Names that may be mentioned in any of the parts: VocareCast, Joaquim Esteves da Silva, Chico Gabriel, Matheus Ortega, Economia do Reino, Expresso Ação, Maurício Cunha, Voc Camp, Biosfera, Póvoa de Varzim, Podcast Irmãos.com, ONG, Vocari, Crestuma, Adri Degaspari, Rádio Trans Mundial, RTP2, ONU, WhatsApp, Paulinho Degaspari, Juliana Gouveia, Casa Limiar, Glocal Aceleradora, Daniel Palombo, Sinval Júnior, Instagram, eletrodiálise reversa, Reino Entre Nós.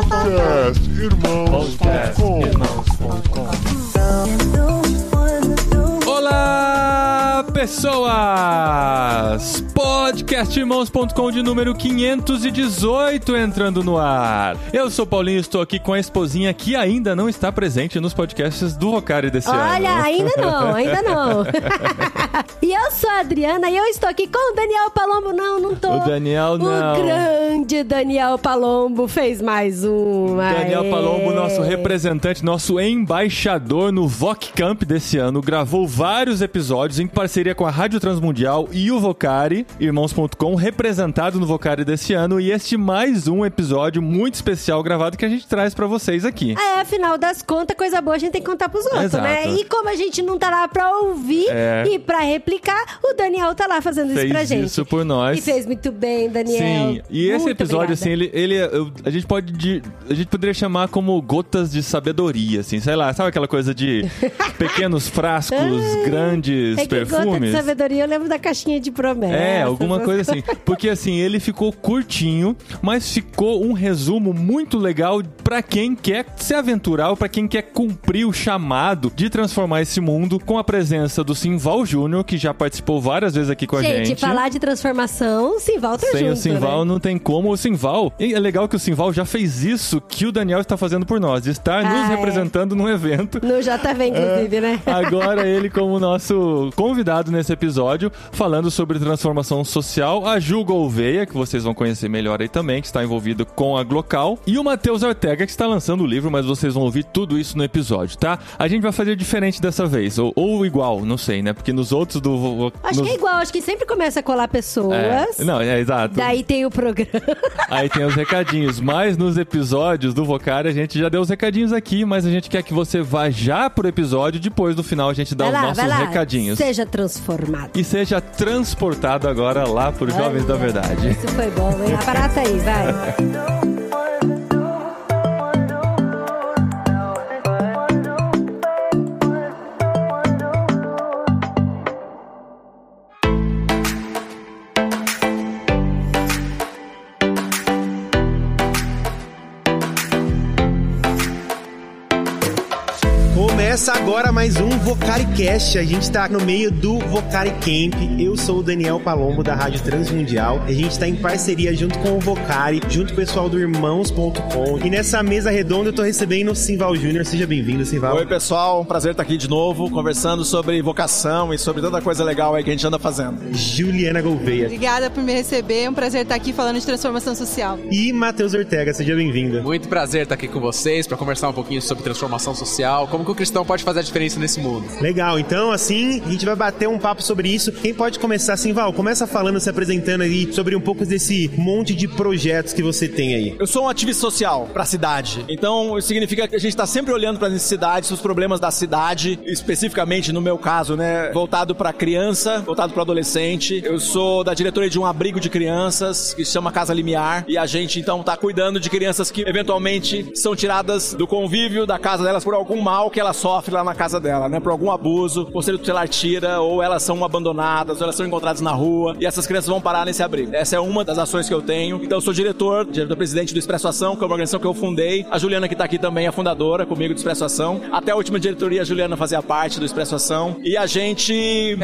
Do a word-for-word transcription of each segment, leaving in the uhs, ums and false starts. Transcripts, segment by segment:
Podcast Irmãos ponto com. Olá, pessoas! Podcast Irmãos ponto com de número quinhentos e dezoito entrando no ar. Eu sou o Paulinho e estou aqui com a esposinha que ainda não está presente nos podcasts do Vocari desse Olha, ano. Olha, ainda não, ainda não. E eu sou a Adriana e eu estou aqui com o Daniel Palombo. Não, não tô. O Daniel não. O grande Daniel Palombo fez mais uma. Daniel Aê. Palombo, nosso representante, nosso embaixador no Voc Camp desse ano, gravou vários episódios em parceria com a Rádio Trans Mundial e o Vocari Irmãos ponto com, representado no Vocari desse ano, e este mais um episódio muito especial gravado que a gente traz pra vocês aqui. É, afinal das contas, coisa boa a gente tem que contar pros outros, Exato. né? E como a gente não tá lá pra ouvir é. e pra replicar, o Daniel tá lá fazendo fez isso pra gente. isso por nós. E fez muito bem, Daniel. Sim, e esse muito episódio, obrigada. assim, ele, ele eu, a gente pode, de, a gente poderia chamar como gotas de sabedoria, assim, sei lá, sabe aquela coisa de pequenos frascos, Ai, grandes é que perfumes? Gota de sabedoria, eu lembro da caixinha de promessas. É, É, alguma coisa assim. Porque assim, ele ficou curtinho, mas ficou um resumo muito legal pra quem quer se aventurar, ou pra quem quer cumprir o chamado de transformar esse mundo, com a presença do Sinval Júnior, que já participou várias vezes aqui com a gente. Gente, falar de transformação, o Sinval tá junto. Sem o Sinval, né? Não tem como. O Sinval, é legal que o Sinval já fez isso que o Daniel está fazendo por nós, de estar ah, nos é. representando num evento. No J V, inclusive, é, né? Agora ele como nosso convidado nesse episódio, falando sobre transformação social, a Ju Gouveia, que vocês vão conhecer melhor aí também, que está envolvido com a Glocal, e o Matheus Ortega, que está lançando o livro, mas vocês vão ouvir tudo isso no episódio, tá? A gente vai fazer diferente dessa vez, ou, ou igual, não sei, né? Porque nos outros do... Acho nos... que é igual, acho que sempre começa a colar pessoas. É. Não, é exato. Daí tem o programa. Aí tem os recadinhos, mas nos episódios do Vocari a gente já deu os recadinhos aqui, mas a gente quer que você vá já pro episódio, depois no final a gente dá vai os lá, nossos recadinhos. Seja transformado. E seja transportado agora lá por Jovens da Verdade. Isso foi bom, hein? Aparata aí, vai. Começa agora mais um VocareCast. A gente está no meio do Vocari Camp. Eu sou o Daniel Palombo, da Rádio Trans Mundial. A gente está em parceria junto com o Vocari, junto com o pessoal do Irmãos ponto com. E nessa mesa redonda eu tô recebendo o Sinval Júnior. Seja bem-vindo, Sinval. Oi, pessoal. Um prazer estar aqui de novo, conversando sobre vocação e sobre tanta coisa legal aí que a gente anda fazendo. Juliana Gouveia. Obrigada por me receber. É um prazer estar aqui falando de transformação social. E Matheus Ortega. Seja bem-vindo. Muito prazer estar aqui com vocês para conversar um pouquinho sobre transformação social, como que o cristão pode fazer a diferença nesse mundo. Legal, então assim, a gente vai bater um papo sobre isso. Quem pode começar, assim, Val? Começa falando, se apresentando aí sobre um pouco desse monte de projetos que você tem aí. Eu sou um ativista social para a cidade, então isso significa que a gente está sempre olhando para as necessidades, os problemas da cidade, especificamente no meu caso, né, voltado para criança, voltado para adolescente. Eu sou da diretoria de um abrigo de crianças que se chama Casa Limiar, e a gente então tá cuidando de crianças que eventualmente são tiradas do convívio da casa delas por algum mal que elas sofre lá na casa dela, né? Por algum abuso, o conselho tutelar tira, ou elas são abandonadas, ou elas são encontradas na rua, e essas crianças vão parar nesse abrigo. Essa é uma das ações que eu tenho. Então eu sou diretor, diretor-presidente do Expresso Ação, que é uma organização que eu fundei. A Juliana, que tá aqui também, é fundadora comigo do Expresso Ação. Até a última diretoria, a Juliana fazia parte do Expresso Ação. E a gente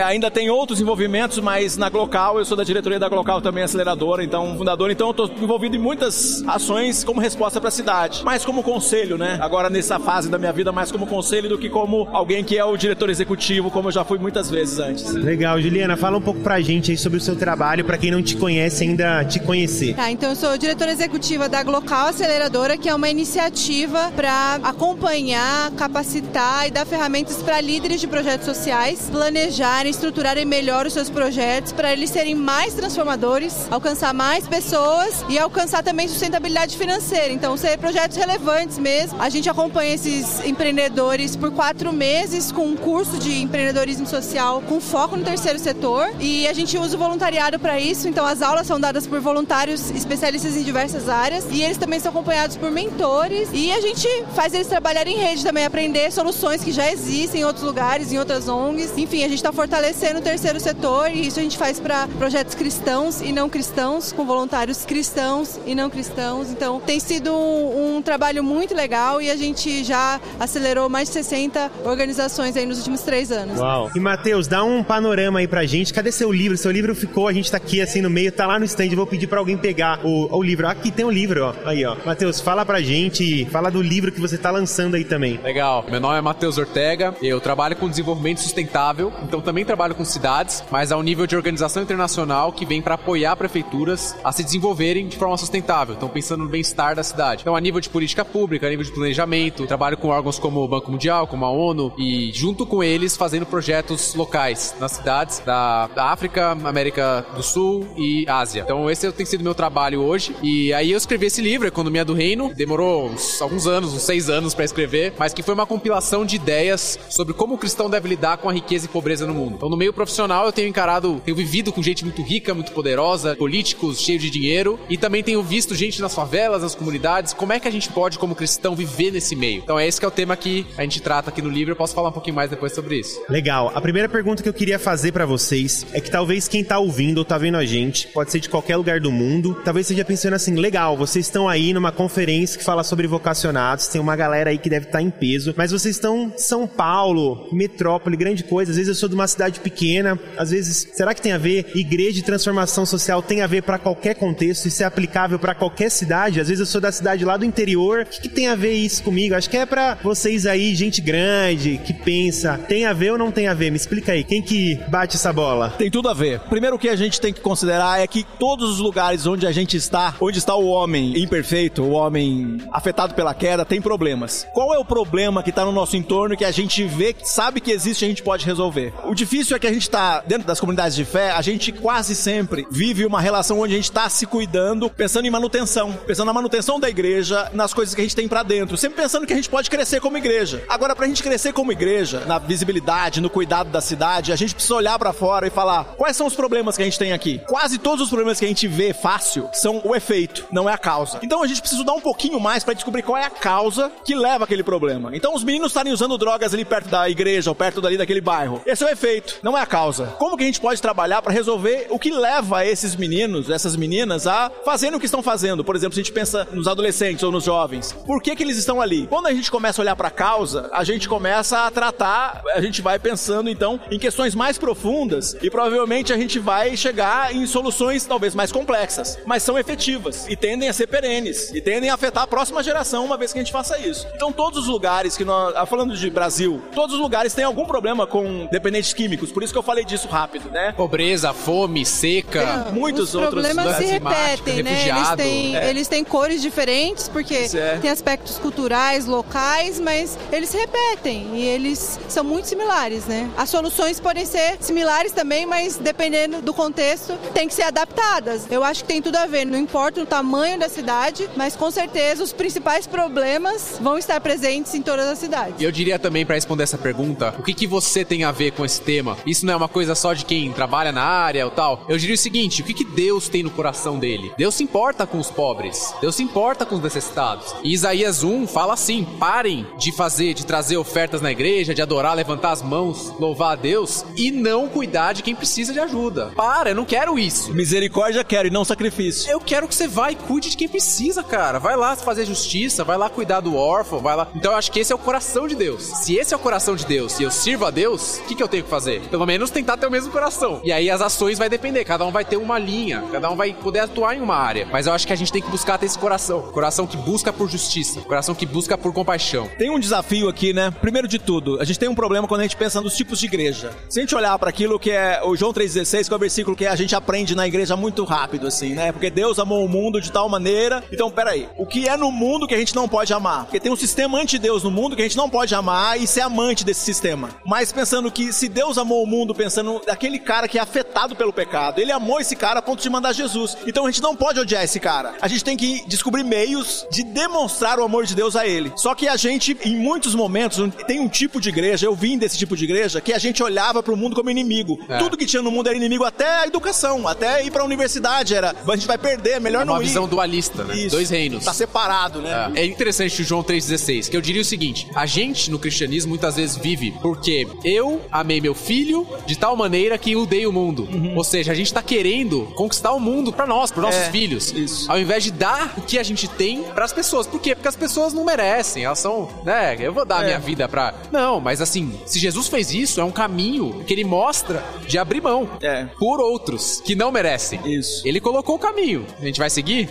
ainda tem outros envolvimentos, mas na Glocal, eu sou da diretoria da Glocal também, aceleradora, então fundadora. Então eu tô envolvido em muitas ações como resposta pra cidade, mais como conselho, né? Agora nessa fase da minha vida, mais como conselho do que como alguém que é o diretor executivo, como eu já fui muitas vezes antes. Legal, Juliana, fala um pouco pra gente aí sobre o seu trabalho, pra quem não te conhece ainda te conhecer. Tá, então eu sou diretora executiva da Glocal Aceleradora, que é uma iniciativa pra acompanhar, capacitar e dar ferramentas pra líderes de projetos sociais planejarem, estruturarem melhor os seus projetos, pra eles serem mais transformadores, alcançar mais pessoas e alcançar também sustentabilidade financeira. Então, ser projetos relevantes mesmo. A gente acompanha esses empreendedores por por quatro meses com um curso de empreendedorismo social com foco no terceiro setor, e a gente usa o voluntariado para isso. Então as aulas são dadas por voluntários especialistas em diversas áreas, e eles também são acompanhados por mentores, e a gente faz eles trabalhar em rede também, aprender soluções que já existem em outros lugares, em outras O N Gs. Enfim, a gente está fortalecendo o terceiro setor, e isso a gente faz para projetos cristãos e não cristãos, com voluntários cristãos e não cristãos. Então tem sido um, um trabalho muito legal, e a gente já acelerou mais de sessenta organizações aí nos últimos três anos. Uau! E Matheus, dá um panorama aí pra gente. Cadê seu livro? Seu livro ficou, a gente tá aqui assim no meio, tá lá no stand, vou pedir pra alguém pegar o, o livro. Aqui tem um livro, ó. Aí, ó. Matheus, fala pra gente, fala do livro que você tá lançando aí também. Legal. Meu nome é Matheus Ortega, eu trabalho com desenvolvimento sustentável, então também trabalho com cidades, mas a um nível de organização internacional que vem pra apoiar prefeituras a se desenvolverem de forma sustentável. Então pensando no bem-estar da cidade. Então a nível de política pública, a nível de planejamento, trabalho com órgãos como o Banco Mundial, como a ONU, e junto com eles fazendo projetos locais nas cidades da, da África, América do Sul e Ásia. Então esse tem sido meu trabalho hoje, e aí eu escrevi esse livro, Economia do Reino. Demorou uns, alguns anos, uns seis anos para escrever, mas que foi uma compilação de ideias sobre como o cristão deve lidar com a riqueza e pobreza no mundo. Então no meio profissional eu tenho encarado, tenho vivido com gente muito rica, muito poderosa, políticos cheios de dinheiro, e também tenho visto gente nas favelas, nas comunidades, como é que a gente pode como cristão viver nesse meio. Então é esse que é o tema que a gente trata aqui no livro, eu posso falar um pouquinho mais depois sobre isso. Legal, a primeira pergunta que eu queria fazer pra vocês é que talvez quem tá ouvindo ou tá vendo a gente, pode ser de qualquer lugar do mundo, talvez seja pensando assim, legal, vocês estão aí numa conferência que fala sobre vocacionados, tem uma galera aí que deve estar em peso, mas vocês estão em São Paulo, metrópole, grande coisa, às vezes eu sou de uma cidade pequena, às vezes, será que tem a ver? Igreja e transformação social tem a ver pra qualquer contexto, isso é aplicável pra qualquer cidade? Às vezes eu sou da cidade lá do interior, o que, que tem a ver isso comigo? Acho que é pra vocês aí, gente grande, que pensa, tem a ver ou não tem a ver? Me explica aí, quem que bate essa bola? Tem tudo a ver. Primeiro que a gente tem que considerar é que todos os lugares onde a gente está, onde está o homem imperfeito, o homem afetado pela queda, tem problemas. Qual é o problema que está no nosso entorno que a gente vê, que sabe que existe e a gente pode resolver? O difícil é que a gente está dentro das comunidades de fé, a gente quase sempre vive uma relação onde a gente está se cuidando, pensando em manutenção, pensando na manutenção da igreja, nas coisas que a gente tem para dentro, sempre pensando que a gente pode crescer como igreja. Agora, pra gente crescer como igreja, na visibilidade, no cuidado da cidade, a gente precisa olhar pra fora e falar, quais são os problemas que a gente tem aqui? Quase todos os problemas que a gente vê fácil são o efeito, não é a causa. Então a gente precisa dar um pouquinho mais pra descobrir qual é a causa que leva aquele problema. Então os meninos estarem usando drogas ali perto da igreja, ou perto dali daquele bairro. Esse é o efeito, não é a causa. Como que a gente pode trabalhar pra resolver o que leva esses meninos, essas meninas a fazerem o que estão fazendo? Por exemplo, se a gente pensa nos adolescentes ou nos jovens, por que que eles estão ali? Quando a gente começa a olhar pra causa, a gente começa a tratar, a gente vai pensando então em questões mais profundas e provavelmente a gente vai chegar em soluções talvez mais complexas, mas são efetivas e tendem a ser perenes e tendem a afetar a próxima geração uma vez que a gente faça isso. Então todos os lugares que nós, falando de Brasil, todos os lugares têm algum problema com dependentes químicos, por isso que eu falei disso rápido, né? Pobreza, fome, seca, é, muitos outros problemas se repetem, né? Refugiado, eles têm, é. eles têm cores diferentes porque é. tem aspectos culturais, locais, mas eles se repetem e eles são muito similares, né? As soluções podem ser similares também, mas dependendo do contexto, tem que ser adaptadas. Eu acho que tem tudo a ver, não importa o tamanho da cidade, mas com certeza os principais problemas vão estar presentes em todas as cidades. E eu diria também, para responder essa pergunta, o que que você tem a ver com esse tema? Isso não é uma coisa só de quem trabalha na área ou tal. Eu diria o seguinte, o que que Deus tem no coração dele? Deus se importa com os pobres, Deus se importa com os necessitados. E Isaías um fala assim, parem de fazer, de trazer ofertas na igreja, de adorar, levantar as mãos, louvar a Deus e não cuidar de quem precisa de ajuda. Para, eu não quero isso. Misericórdia quero e não sacrifício. Eu quero que você vá e cuide de quem precisa, cara. Vai lá fazer justiça, vai lá cuidar do órfão, vai lá. Então eu acho que esse é o coração de Deus. Se esse é o coração de Deus e eu sirvo a Deus, o que que eu tenho que fazer? Pelo menos tentar ter o mesmo coração. E aí as ações vai depender, cada um vai ter uma linha, cada um vai poder atuar em uma área. Mas eu acho que a gente tem que buscar ter esse coração. Coração que busca por justiça, coração que busca por compaixão. Tem um desafio aqui, né? Primeiro de tudo, a gente tem um problema quando a gente pensa nos tipos de igreja. Se a gente olhar para aquilo que é o João três dezesseis, que é o versículo que a gente aprende na igreja muito rápido, assim, né? Porque Deus amou o mundo de tal maneira. Então, peraí, o que é no mundo que a gente não pode amar? Porque tem um sistema anti-Deus no mundo que a gente não pode amar e ser amante desse sistema. Mas pensando que se Deus amou o mundo, pensando naquele cara que é afetado pelo pecado, ele amou esse cara a ponto de mandar Jesus. Então a gente não pode odiar esse cara. A gente tem que descobrir meios de demonstrar o amor de Deus a ele. Só que a gente, em muitos momentos, momentos, tem um tipo de igreja, eu vim desse tipo de igreja, que a gente olhava pro mundo como inimigo. É. Tudo que tinha no mundo era inimigo, até a educação, até ir pra universidade era, a gente vai perder, melhor é não ir. É uma visão dualista, né? Isso. Dois reinos. Tá separado, né? É, é interessante o João três dezesseis, que eu diria o seguinte, a gente no cristianismo muitas vezes vive porque eu amei meu filho de tal maneira que eu dei o mundo. Uhum. Ou seja, a gente tá querendo conquistar o mundo pra nós, pros nossos é. filhos. Isso. Ao invés de dar o que a gente tem pras pessoas. Por quê? Porque as pessoas não merecem, elas são, né, eu vou dar é. minha vida pra... Não, mas assim, se Jesus fez isso, é um caminho que ele mostra de abrir mão é. por outros que não merecem. Isso. Ele colocou o caminho. A gente vai seguir?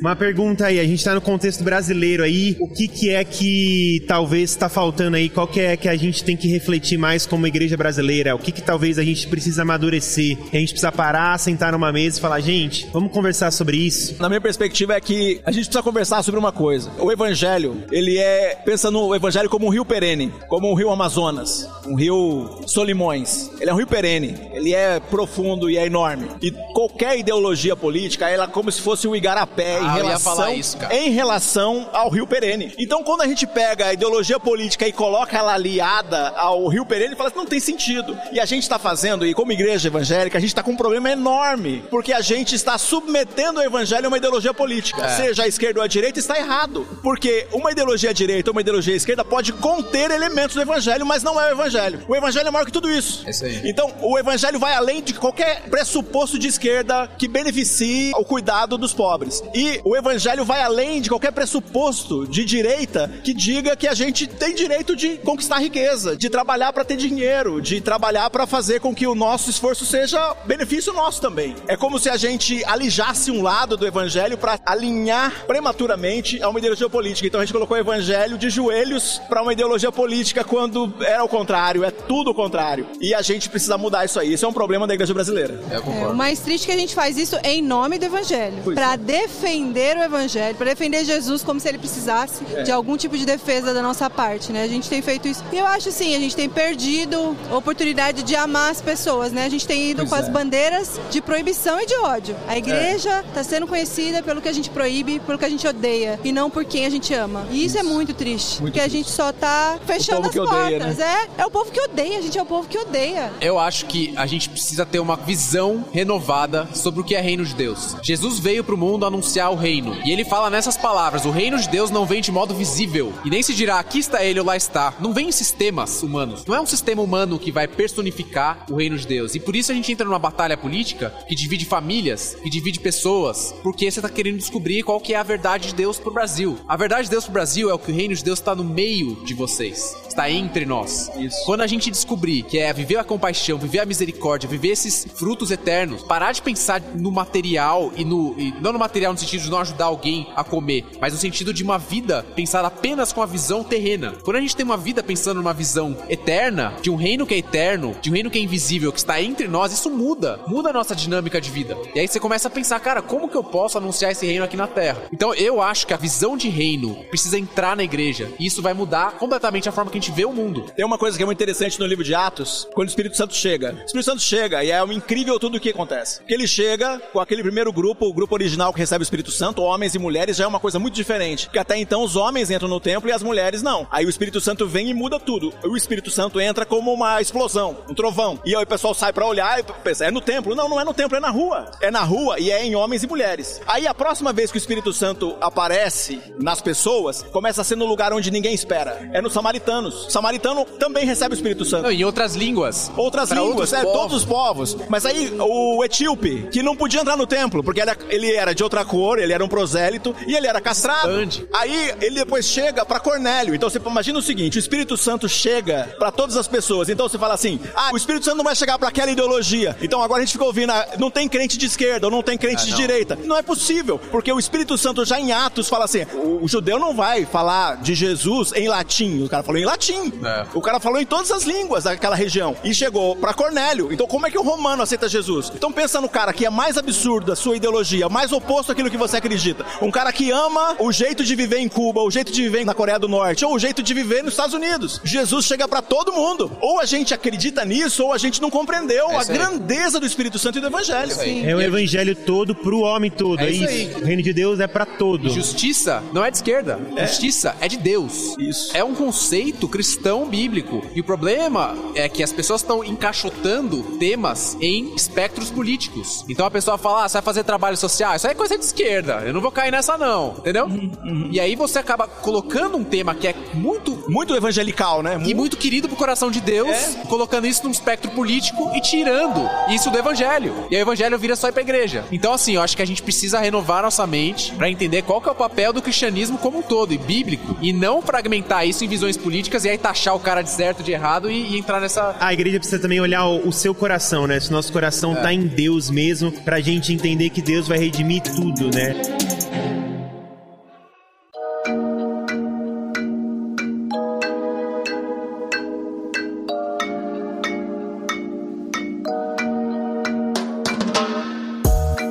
Uma pergunta aí, a gente tá no contexto brasileiro aí, o que que é que talvez tá faltando aí? Qual que é que a gente tem que refletir mais como igreja brasileira? O que que talvez a gente precisa amadurecer? Que a gente precisa parar, sentar numa mesa e falar, gente, vamos conversar sobre isso? Na minha perspectiva é que a gente precisa conversar sobre uma coisa. O evangelho, ele é, pensa no evangelho como um rio perene, como um rio Amazonas, um rio Solimões. Ele é um rio perene, ele é profundo e é enorme. E qualquer ideologia política, ela é como se fosse um igarapé ah, em, relação, isso, em relação ao rio perene. Então, quando a gente pega a ideologia política e coloca ela aliada ao rio perene, fala assim, não tem sentido. E a gente está fazendo, e como igreja evangélica, a gente está com um problema enorme, porque a gente está submetendo o evangelho a uma ideologia política. É. Seja a esquerda ou a direita, está errado. Porque uma ideologia direita ou uma ideologia esquerda pode conter elementos do evangelho, mas não é o evangelho. O evangelho é maior que tudo isso. É isso aí. Então, o evangelho vai além de qualquer pressuposto de esquerda que beneficie o cuidado dos pobres. E o evangelho vai além de qualquer pressuposto de direita que diga que a gente tem direito de conquistar riqueza, de trabalhar para ter dinheiro, de trabalhar para fazer com que o nosso esforço seja benefício nosso também. É como se a gente alijasse um lado do evangelho para alinhar prematuramente a uma ideologia política. Então a gente colocou o evangelho de joelhos para uma ideologia política quando era o contrário, é tudo o contrário. E a gente precisa mudar isso aí. Isso é um problema da igreja brasileira. Eu concordo. É, o mais triste é que a gente faz isso em nome do evangelho, para defender o evangelho, para defender Jesus como se ele precisasse é. de algum tipo de defesa da nossa parte, né? A gente tem feito isso. E eu acho sim, a gente tem perdido a oportunidade de amar as pessoas, né? A gente tem ido pois com é. as bandeiras de proibição e de ódio. A igreja está é. sendo conhecida pelo que a gente proíbe, pelo que a gente odeia, e não por quem a gente ama. E isso, isso. é muito triste, muito porque triste. A gente só tá fechando as portas. Odeia, né? é, é o povo que odeia, a gente é o povo que odeia. Eu acho que a gente precisa ter uma visão renovada sobre o que é reino de Deus. Jesus veio pro mundo anunciar o reino, e ele fala nessas palavras, o reino de Deus não vem de modo visível, e nem se dirá aqui está ele ou lá está. Não vem em sistemas humanos, não é um sistema humano que vai personificar o reino de Deus, e por isso a gente entra numa batalha política que divide famílias, que divide pessoas, porque você tá querendo descobrir qual que é a verdade de Deus pro Brasil. A verdade de Deus pro Brasil é o que o reino de Deus está no meio de vocês, está entre nós. Isso. Quando a gente descobrir que é viver a compaixão, viver a misericórdia, viver esses frutos eternos, parar de pensar no material e no... E não no material no sentido de não ajudar alguém a comer, mas no sentido de uma vida pensada apenas com a visão terrena. Quando a gente tem uma vida pensando numa visão eterna, de um reino que é eterno, de um reino que é invisível, que está entre nós, isso muda. Muda a nossa dinâmica de vida. E aí você começa a pensar, cara, como que eu posso anunciar esse reino aqui na Terra? Então eu acho que a visão de reino precisa entrar na igreja. E isso vai mudar completamente a forma que a gente vê o mundo. Tem uma coisa que é muito interessante no livro de Atos, quando o Espírito Santo chega. O Espírito Santo chega e é um incrível tudo o que acontece. Ele chega com aquele primeiro grupo, o grupo original que recebe o Espírito Santo, homens e mulheres, já é uma coisa muito diferente. Porque até então os homens entram no templo e as mulheres não. Aí o Espírito Santo vem e muda tudo. O Espírito Santo entra como uma explosão, um trovão. E aí o pessoal sai pra olhar e pensa, é no templo? Não, não é no templo, é na rua. É na rua e é em homens e mulheres. Aí a próxima vez que o Espírito Santo aparece nas pessoas, começa a ser no lugar onde ninguém espera. É nos samaritanos. O samaritano também recebe o Espírito Santo. Em outras línguas. Outras pra línguas, é, povos. Todos os povos. Mas aí o etíope, que não podia entrar no templo, porque ele, ele era de outra cor, ele era um prosélito e ele era castrado. Bande. Aí ele depois chega pra Cornélio. Então você imagina o seguinte, o Espírito Santo chega pra todas as pessoas. Então você fala assim, ah, o Espírito Santo não vai chegar pra aquela ideologia. Então agora a gente fica ouvindo, ah, não tem crente de esquerda ou não tem crente ah, de não. direita. Não é possível, porque o Espírito Santo já em Atos fala assim, o judeu não vai falar de Jesus em latim. O cara falou em latim. latim. É. O cara falou em todas as línguas daquela região. E chegou pra Cornélio. Então como é que o romano aceita Jesus? Então pensa no cara que é mais absurdo da sua ideologia, mais oposto àquilo que você acredita. Um cara que ama o jeito de viver em Cuba, o jeito de viver na Coreia do Norte, ou o jeito de viver nos Estados Unidos. Jesus chega pra todo mundo. Ou a gente acredita nisso, ou a gente não compreendeu é a grandeza do Espírito Santo e do Evangelho. É, é o Evangelho todo pro homem todo. É isso, é isso. O reino de Deus é pra todo. Justiça não é de esquerda. É. Justiça é de Deus. Isso. É um conceito cristão bíblico. E o problema é que as pessoas estão encaixotando temas em espectros políticos. Então a pessoa fala, ah, você vai fazer trabalho social? Isso aí é coisa de esquerda. Eu não vou cair nessa não. Entendeu? Uhum, uhum. E aí você acaba colocando um tema que é muito... Muito evangelical, né? E muito querido pro coração de Deus. É. Colocando isso num espectro político e tirando isso do evangelho. E o evangelho vira só ir pra igreja. Então assim, eu acho que a gente precisa renovar nossa mente pra entender qual que é o papel do cristianismo como um todo e bíblico. E não fragmentar isso em visões políticas e aí taxar o cara de certo, de errado e, e entrar nessa... A igreja precisa também olhar o, o seu coração, né? Se o nosso coração é. tá em Deus mesmo, pra gente entender que Deus vai redimir tudo, né?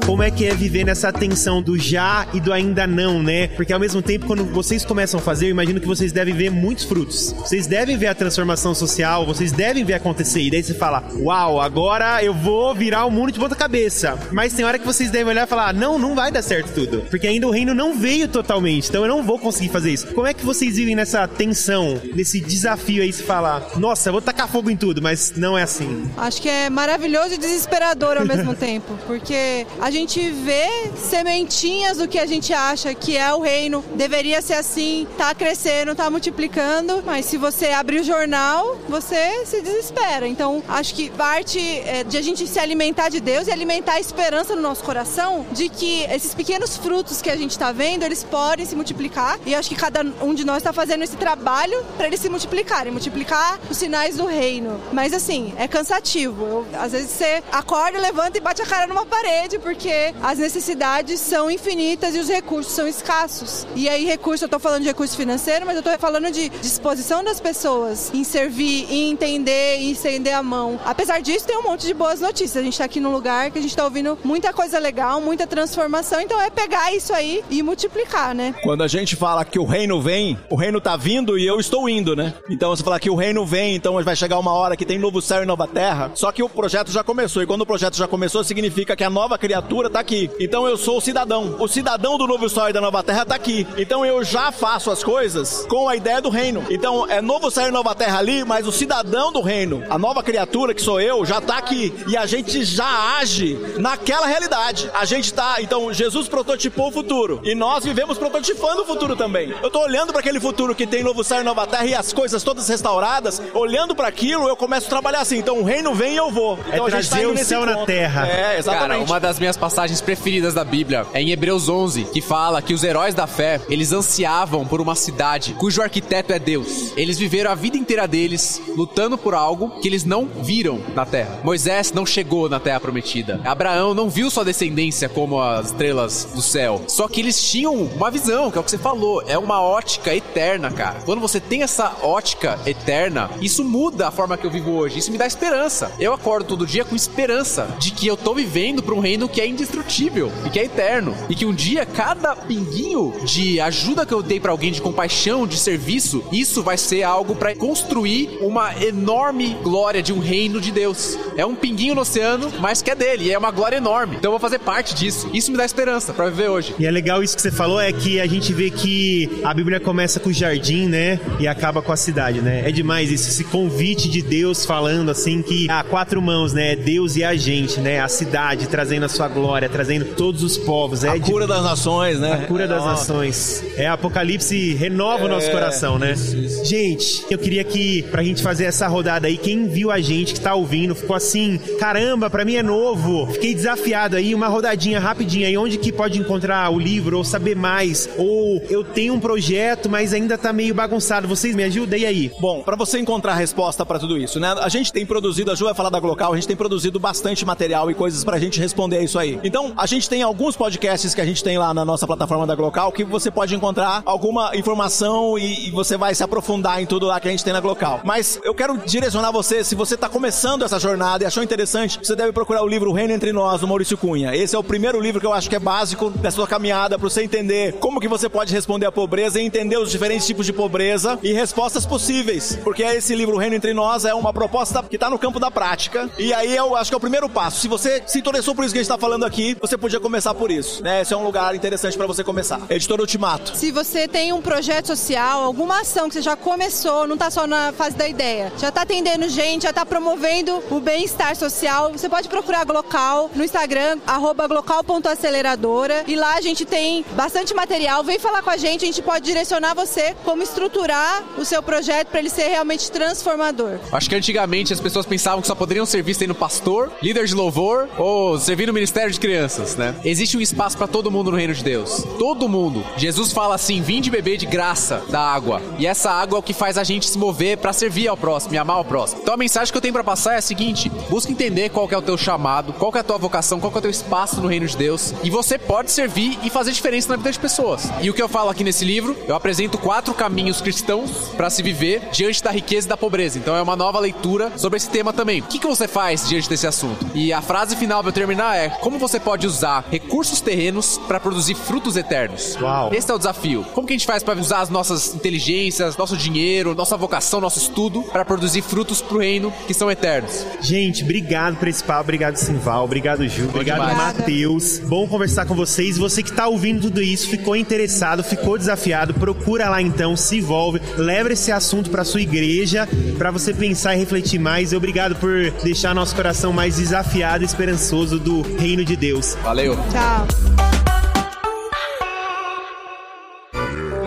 Como é que é viver nessa tensão do já e do ainda não, né? Porque ao mesmo tempo, quando vocês começam a fazer, eu imagino que vocês devem ver muitos frutos. Vocês devem ver a transformação social, vocês devem ver acontecer. E daí você fala, uau, agora eu vou virar o mundo de ponta cabeça. Mas tem hora que vocês devem olhar e falar, não, não vai dar certo tudo. Porque ainda o reino não veio totalmente, então eu não vou conseguir fazer isso. Como é que vocês vivem nessa tensão, nesse desafio aí, se falar, nossa, eu vou tacar fogo em tudo, mas não é assim. Acho que é maravilhoso e desesperador ao mesmo tempo, porque a gente A gente vê sementinhas do que a gente acha que é o reino, deveria ser assim, tá crescendo, tá multiplicando, mas se você abrir o jornal, você se desespera. Então, acho que parte é, de a gente se alimentar de Deus e alimentar a esperança no nosso coração de que esses pequenos frutos que a gente tá vendo, eles podem se multiplicar, e acho que cada um de nós tá fazendo esse trabalho para eles se multiplicarem, multiplicar os sinais do reino. Mas assim, é cansativo. Eu, às vezes você acorda, levanta e bate a cara numa parede, porque as necessidades são infinitas e os recursos são escassos. E aí recurso, eu tô falando de recurso financeiro, mas eu tô falando de disposição das pessoas em servir, em entender, em estender a mão. Apesar disso, tem um monte de boas notícias. A gente tá aqui num lugar que a gente tá ouvindo muita coisa legal, muita transformação, então é pegar isso aí e multiplicar, né? Quando a gente fala que o reino vem, o reino tá vindo e eu estou indo, né? Então você fala que o reino vem, então vai chegar uma hora que tem novo céu e nova terra, só que o projeto já começou, e quando o projeto já começou, significa que a nova criatura tá aqui. Então eu sou o cidadão. O cidadão do novo céu e da nova terra tá aqui. Então eu já faço as coisas com a ideia do reino. Então é novo céu e nova terra ali, mas o cidadão do reino, a nova criatura que sou eu, já tá aqui. E a gente já age naquela realidade. A gente tá... Então Jesus prototipou o futuro. E nós vivemos prototipando o futuro também. Eu tô olhando para aquele futuro que tem novo céu e nova terra e as coisas todas restauradas. Olhando para aquilo, eu começo a trabalhar assim. Então o reino vem e eu vou. Então é a gente tá indo nesse encontro. É trazer o céu na terra. É, exatamente. Cara, uma das minhas passagens preferidas da Bíblia é em Hebreus onze, que fala que os heróis da fé, eles ansiavam por uma cidade cujo arquiteto é Deus. Eles viveram a vida inteira deles lutando por algo que eles não viram na terra. Moisés não chegou na terra prometida. Abraão não viu sua descendência como as estrelas do céu. Só que eles tinham uma visão, que é o que você falou, é uma ótica eterna, cara. Quando você tem essa ótica eterna, isso muda a forma que eu vivo hoje. Isso me dá esperança. Eu acordo todo dia com esperança de que eu tô vivendo para um reino que é indestrutível e que é eterno, e que um dia cada pinguinho de ajuda que eu dei pra alguém, de compaixão, de serviço, isso vai ser algo pra construir uma enorme glória de um reino de Deus. É um pinguinho no oceano, mas que é dele, e é uma glória enorme, então eu vou fazer parte disso. Isso me dá esperança pra viver hoje. E é legal isso que você falou, é que a gente vê que a Bíblia começa com o jardim, né, e acaba com a cidade, né. É demais isso, esse convite de Deus falando assim, que há quatro mãos, né, Deus e a gente, né, a cidade trazendo a sua glória, trazendo todos os povos. É a cura de... das nações, né? A cura é, das ó. nações. É, Apocalipse renova é, o nosso coração, né? Isso, isso. Gente, eu queria que, pra gente fazer essa rodada aí, quem viu a gente, que tá ouvindo, ficou assim, caramba, pra mim é novo. Fiquei desafiado aí, uma rodadinha rapidinha aí, onde que pode encontrar o livro, ou saber mais, ou eu tenho um projeto, mas ainda tá meio bagunçado. Vocês me ajudem aí. Bom, pra você encontrar a resposta pra tudo isso, né? A gente tem produzido, a Ju vai falar da Glocal, a gente tem produzido bastante material e coisas pra gente responder isso aí. Então, a gente tem alguns podcasts que a gente tem lá na nossa plataforma da Glocal, que você pode encontrar alguma informação e, e você vai se aprofundar em tudo lá que a gente tem na Glocal. Mas eu quero direcionar você, se você está começando essa jornada e achou interessante, você deve procurar o livro Reino Entre Nós, do Maurício Cunha. Esse é o primeiro livro que eu acho que é básico da sua caminhada, para você entender como que você pode responder à pobreza e entender os diferentes tipos de pobreza e respostas possíveis. Porque esse livro Reino Entre Nós é uma proposta que está no campo da prática. E aí eu acho que é o primeiro passo. Se você se interessou por isso que a gente está falando aqui, você podia começar por isso, né? Esse é um lugar interessante para você começar. Editora Ultimato. Se você tem um projeto social, alguma ação que você já começou, não está só na fase da ideia, já está atendendo gente, já está promovendo o bem-estar social, você pode procurar a Glocal no Instagram, arroba glocal ponto aceleradora, e lá a gente tem bastante material. Vem falar com a gente, a gente pode direcionar você como estruturar o seu projeto para ele ser realmente transformador. Acho que antigamente as pessoas pensavam que só poderiam ser vistas no pastor, líder de louvor ou servir no ministério de crianças, né? Existe um espaço para todo mundo no reino de Deus. Todo mundo. Jesus fala assim, vinde beber de graça da água. E essa água é o que faz a gente se mover para servir ao próximo e amar ao próximo. Então a mensagem que eu tenho para passar é a seguinte: busca entender qual que é o teu chamado, qual que é a tua vocação, qual que é o teu espaço no reino de Deus, e você pode servir e fazer diferença na vida de pessoas. E o que eu falo aqui nesse livro, eu apresento quatro caminhos cristãos para se viver diante da riqueza e da pobreza. Então é uma nova leitura sobre esse tema também. O que que você faz diante desse assunto? E a frase final para eu terminar é: como você pode usar recursos terrenos para produzir frutos eternos? Uau. Esse é o desafio. Como que a gente faz para usar as nossas inteligências, nosso dinheiro, nossa vocação, nosso estudo para produzir frutos pro reino que são eternos? Gente, obrigado por esse papo, obrigado Sinval, obrigado Ju, obrigado, obrigado Matheus. Bom conversar com vocês. Você que tá ouvindo tudo isso, ficou interessado, ficou desafiado, procura lá então, se envolve, leva esse assunto pra sua igreja, pra você pensar e refletir mais. Obrigado por deixar nosso coração mais desafiado e esperançoso do reino de Deus. Valeu. Tchau.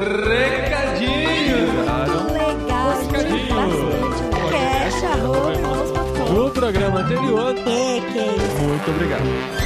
Recadinho. No programa anterior. Que que é isso? Muito obrigado.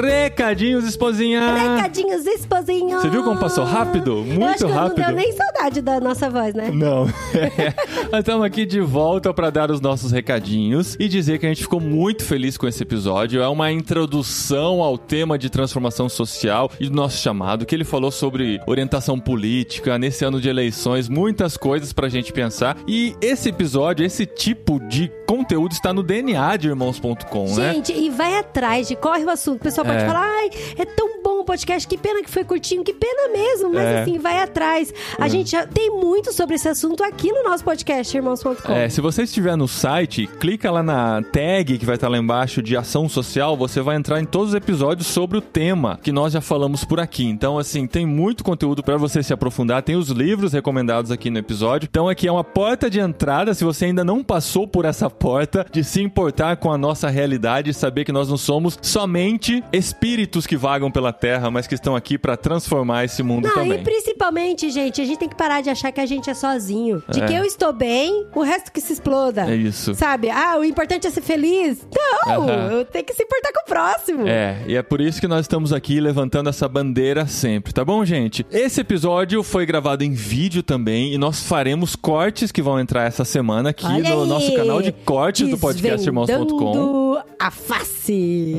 Recadinhos, esposinha! Recadinhos, esposinha! Você viu como passou rápido? Muito eu acho que rápido. Não deu nem saudade da nossa voz, né? Não. Nós estamos aqui de volta para dar os nossos recadinhos e dizer que a gente ficou muito feliz com esse episódio. É uma introdução ao tema de transformação social e do nosso chamado, que ele falou sobre orientação política, nesse ano de eleições, muitas coisas pra gente pensar. E esse episódio, esse tipo de conteúdo está no D N A de irmãos ponto com, né? Gente, e vai atrás de corre o assunto, pessoal. Só pode é. falar, ai, é tão bom o podcast, que pena que foi curtinho, que pena mesmo, mas é. assim, vai atrás. A é. gente já tem muito sobre esse assunto aqui no nosso podcast, irmãos ponto com. É, se você estiver no site, clica lá na tag que vai estar lá embaixo de ação social, você vai entrar em todos os episódios sobre o tema que nós já falamos por aqui. Então, assim, tem muito conteúdo para você se aprofundar, tem os livros recomendados aqui no episódio. Então, aqui é uma porta de entrada, se você ainda não passou por essa porta, de se importar com a nossa realidade e saber que nós não somos somente espíritos que vagam pela terra, mas que estão aqui pra transformar esse mundo não, também. E principalmente, gente, a gente tem que parar de achar que a gente é sozinho. De é. que eu estou bem, o resto que se exploda. É isso. Sabe? Ah, o importante é ser feliz. Não! Uh-huh. Tem que se importar com o próximo. É, e é por isso que nós estamos aqui levantando essa bandeira sempre, tá bom, gente? Esse episódio foi gravado em vídeo também e nós faremos cortes que vão entrar essa semana aqui Olha no aí. nosso canal de cortes Desvendando do podcast irmãos ponto com. A face!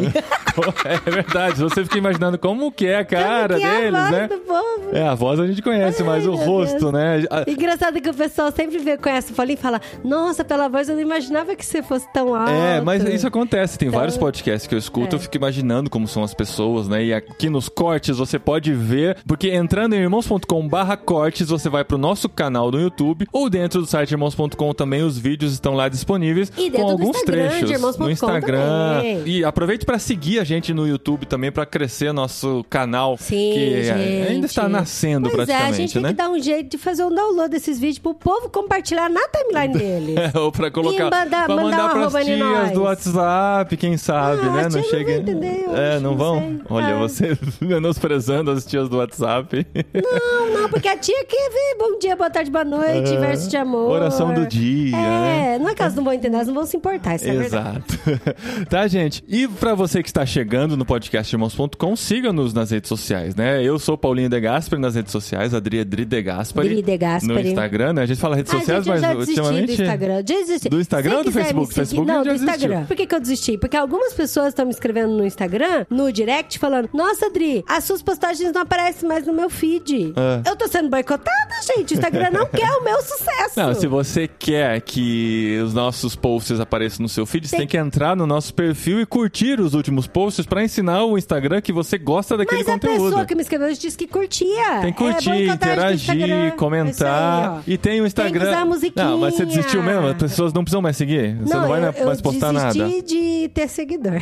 É. É verdade, você fica imaginando como que é a cara é deles, a voz, né? Do povo. É, a voz a gente conhece, Ai, mas o rosto, Deus. né? A... Engraçado que o pessoal sempre vê, conhece o Paulinho e fala: nossa, pela voz eu não imaginava que você fosse tão alto. É, mas isso acontece, tem então... vários podcasts que eu escuto, é. eu fico imaginando como são as pessoas, né? E aqui nos cortes você pode ver, porque entrando em irmãos ponto com barra cortes, você vai pro nosso canal no YouTube, ou dentro do site irmãos ponto com também, os vídeos estão lá disponíveis, e com alguns Instagram, trechos no Instagram. Também. E aproveite pra seguir a gente no YouTube também, pra crescer nosso canal. Sim, que gente. ainda está nascendo, pois praticamente, né? Mas é, a gente tem, né, que dar um jeito de fazer um download desses vídeos pro povo compartilhar na timeline dele. É, ou pra colocar, e mandar, pra mandar, mandar pras tias do WhatsApp, quem sabe, ah, né? Não chega... não entender, é, não, não vão? Sei. Olha, ah. você menosprezando as tias do WhatsApp. Não, não, porque a tia quer ver bom dia, boa tarde, boa noite, ah, verso de amor. Oração do dia. É, né? Não é que elas não vão entender, elas não vão se importar, isso é Exato. verdade. Tá, gente? E pra você que está chegando no podcast irmãos ponto com, siga nos nas redes sociais, né? Eu sou Paulinho Degaspari nas redes sociais, Adri Adri Degaspari no Instagram, né? A gente fala redes a sociais, mas ultimamente... do Instagram. Já desisti. Do Instagram ou do Facebook? Facebook? Não, do Instagram. Por que que eu desisti? Porque algumas pessoas estão me escrevendo no Instagram, no direct, falando, nossa, Adri, as suas postagens não aparecem mais no meu feed. Ah. Eu tô sendo boicotada, gente. O Instagram não quer o meu sucesso. Não, se você quer que os nossos posts apareçam no seu feed, tem... você tem que entrar no nosso perfil e curtir os últimos posts pra ensinar o Instagram que você gosta daquele Mas conteúdo. Mas a pessoa que me escreveu disse que curtia. Tem que curtir, é, interagir, comentar. Aí, e tem o Instagram... Tem que usar a musiquinha. Não, mas você desistiu mesmo? As pessoas não precisam mais seguir? Você não, não vai eu, mais eu postar nada? Eu desisti de ter seguidor.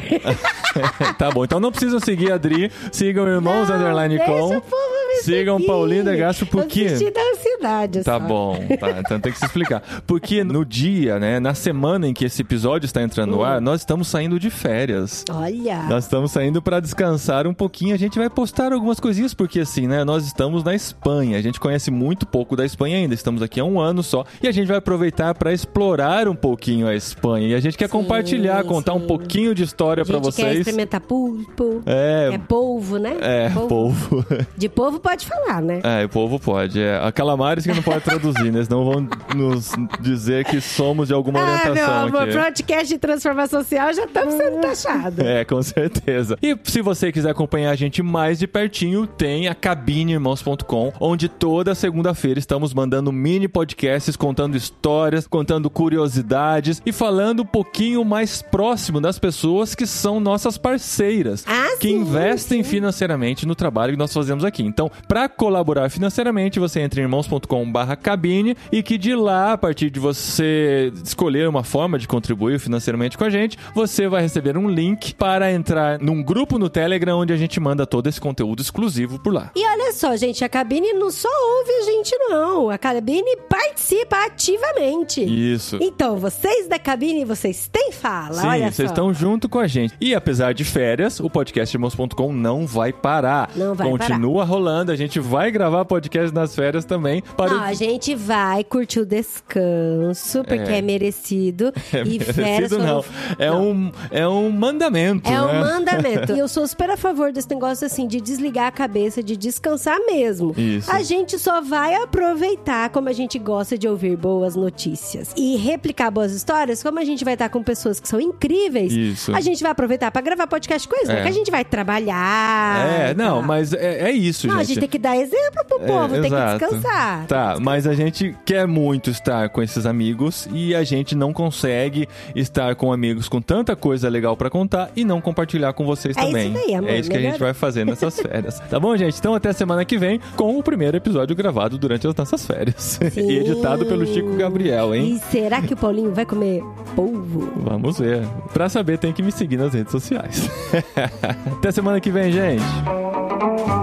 Tá bom, então não precisam seguir a Adri. Sigam Irmãos Underline Com. Sigam Paulinho Degaspari, porque... Eu desisti da ansiedade. Tá só. Bom, tá, então tem que se explicar. Porque no dia, né, na semana em que esse episódio está entrando hum. no ar, nós estamos saindo de férias. Olha! Nós estamos saindo para descansar um pouquinho. A gente vai postar algumas coisinhas, porque assim, né, nós estamos na Espanha. A gente conhece muito pouco da Espanha ainda. Estamos aqui há um ano só. E a gente vai aproveitar para explorar um pouquinho a Espanha. E a gente quer sim, compartilhar, contar sim. um pouquinho de história para vocês. A gente quer experimentar pulpo. É. É polvo, né? É, polvo. De polvo pode falar, né? É, o povo pode. É. A calamares que não pode traduzir, né? Senão vão nos dizer que somos de alguma ah, orientação aqui. Ah, meu amor, podcast de transformação social já estamos sendo taxados. É, com certeza. E se você quiser acompanhar a gente mais de pertinho, tem a cabine irmãos ponto com, onde toda segunda-feira estamos mandando mini podcasts, contando histórias, contando curiosidades e falando um pouquinho mais próximo das pessoas que são nossas parceiras. Ah, que sim, investem sim. financeiramente no trabalho que nós fazemos aqui. Então, para colaborar financeiramente, você entra em irmãos ponto com barra cabine e que de lá, a partir de você escolher uma forma de contribuir financeiramente com a gente, você vai receber um link para entrar num grupo no Telegram onde a gente manda todo esse conteúdo exclusivo por lá. E olha só, gente, a cabine não só ouve a gente, não. A cabine participa ativamente. Isso. Então, vocês da cabine, vocês têm fala, sim, olha só. Sim, vocês estão junto com a gente. E apesar de férias, o podcast irmãos ponto com não vai parar. Não vai Continua parar. Continua rolando, a gente vai gravar podcast nas férias também. Para não, o... a gente vai curtir o descanso, porque é, é merecido. É e merecido férias não. Foram... É, não. Um, é um mandamento, É né? um mandamento. E eu sou super a favor desse negócio, assim, de desligar a cabeça, de descansar mesmo. Isso. A gente só vai aproveitar como a gente gosta de ouvir boas notícias. E replicar boas histórias, como a gente vai estar com pessoas que são incríveis, isso. a gente vai aproveitar pra gravar podcast com eles, né? Que a gente vai trabalhar. É, não, mas é, é isso. Isso, não, gente. A gente tem que dar exemplo pro povo, é, tem exato. Que descansar. Tá, descansar. Mas a gente quer muito estar com esses amigos e a gente não consegue estar com amigos com tanta coisa legal pra contar e não compartilhar com vocês é também. Isso daí, amor, é isso melhor. Que a gente vai fazer nessas férias. Tá bom, gente? Então até semana que vem com o primeiro episódio gravado durante as nossas férias. E editado pelo Chico Gabriel, hein? E será que o Paulinho vai comer polvo? Vamos ver. Pra saber, tem que me seguir nas redes sociais. Até semana que vem, gente!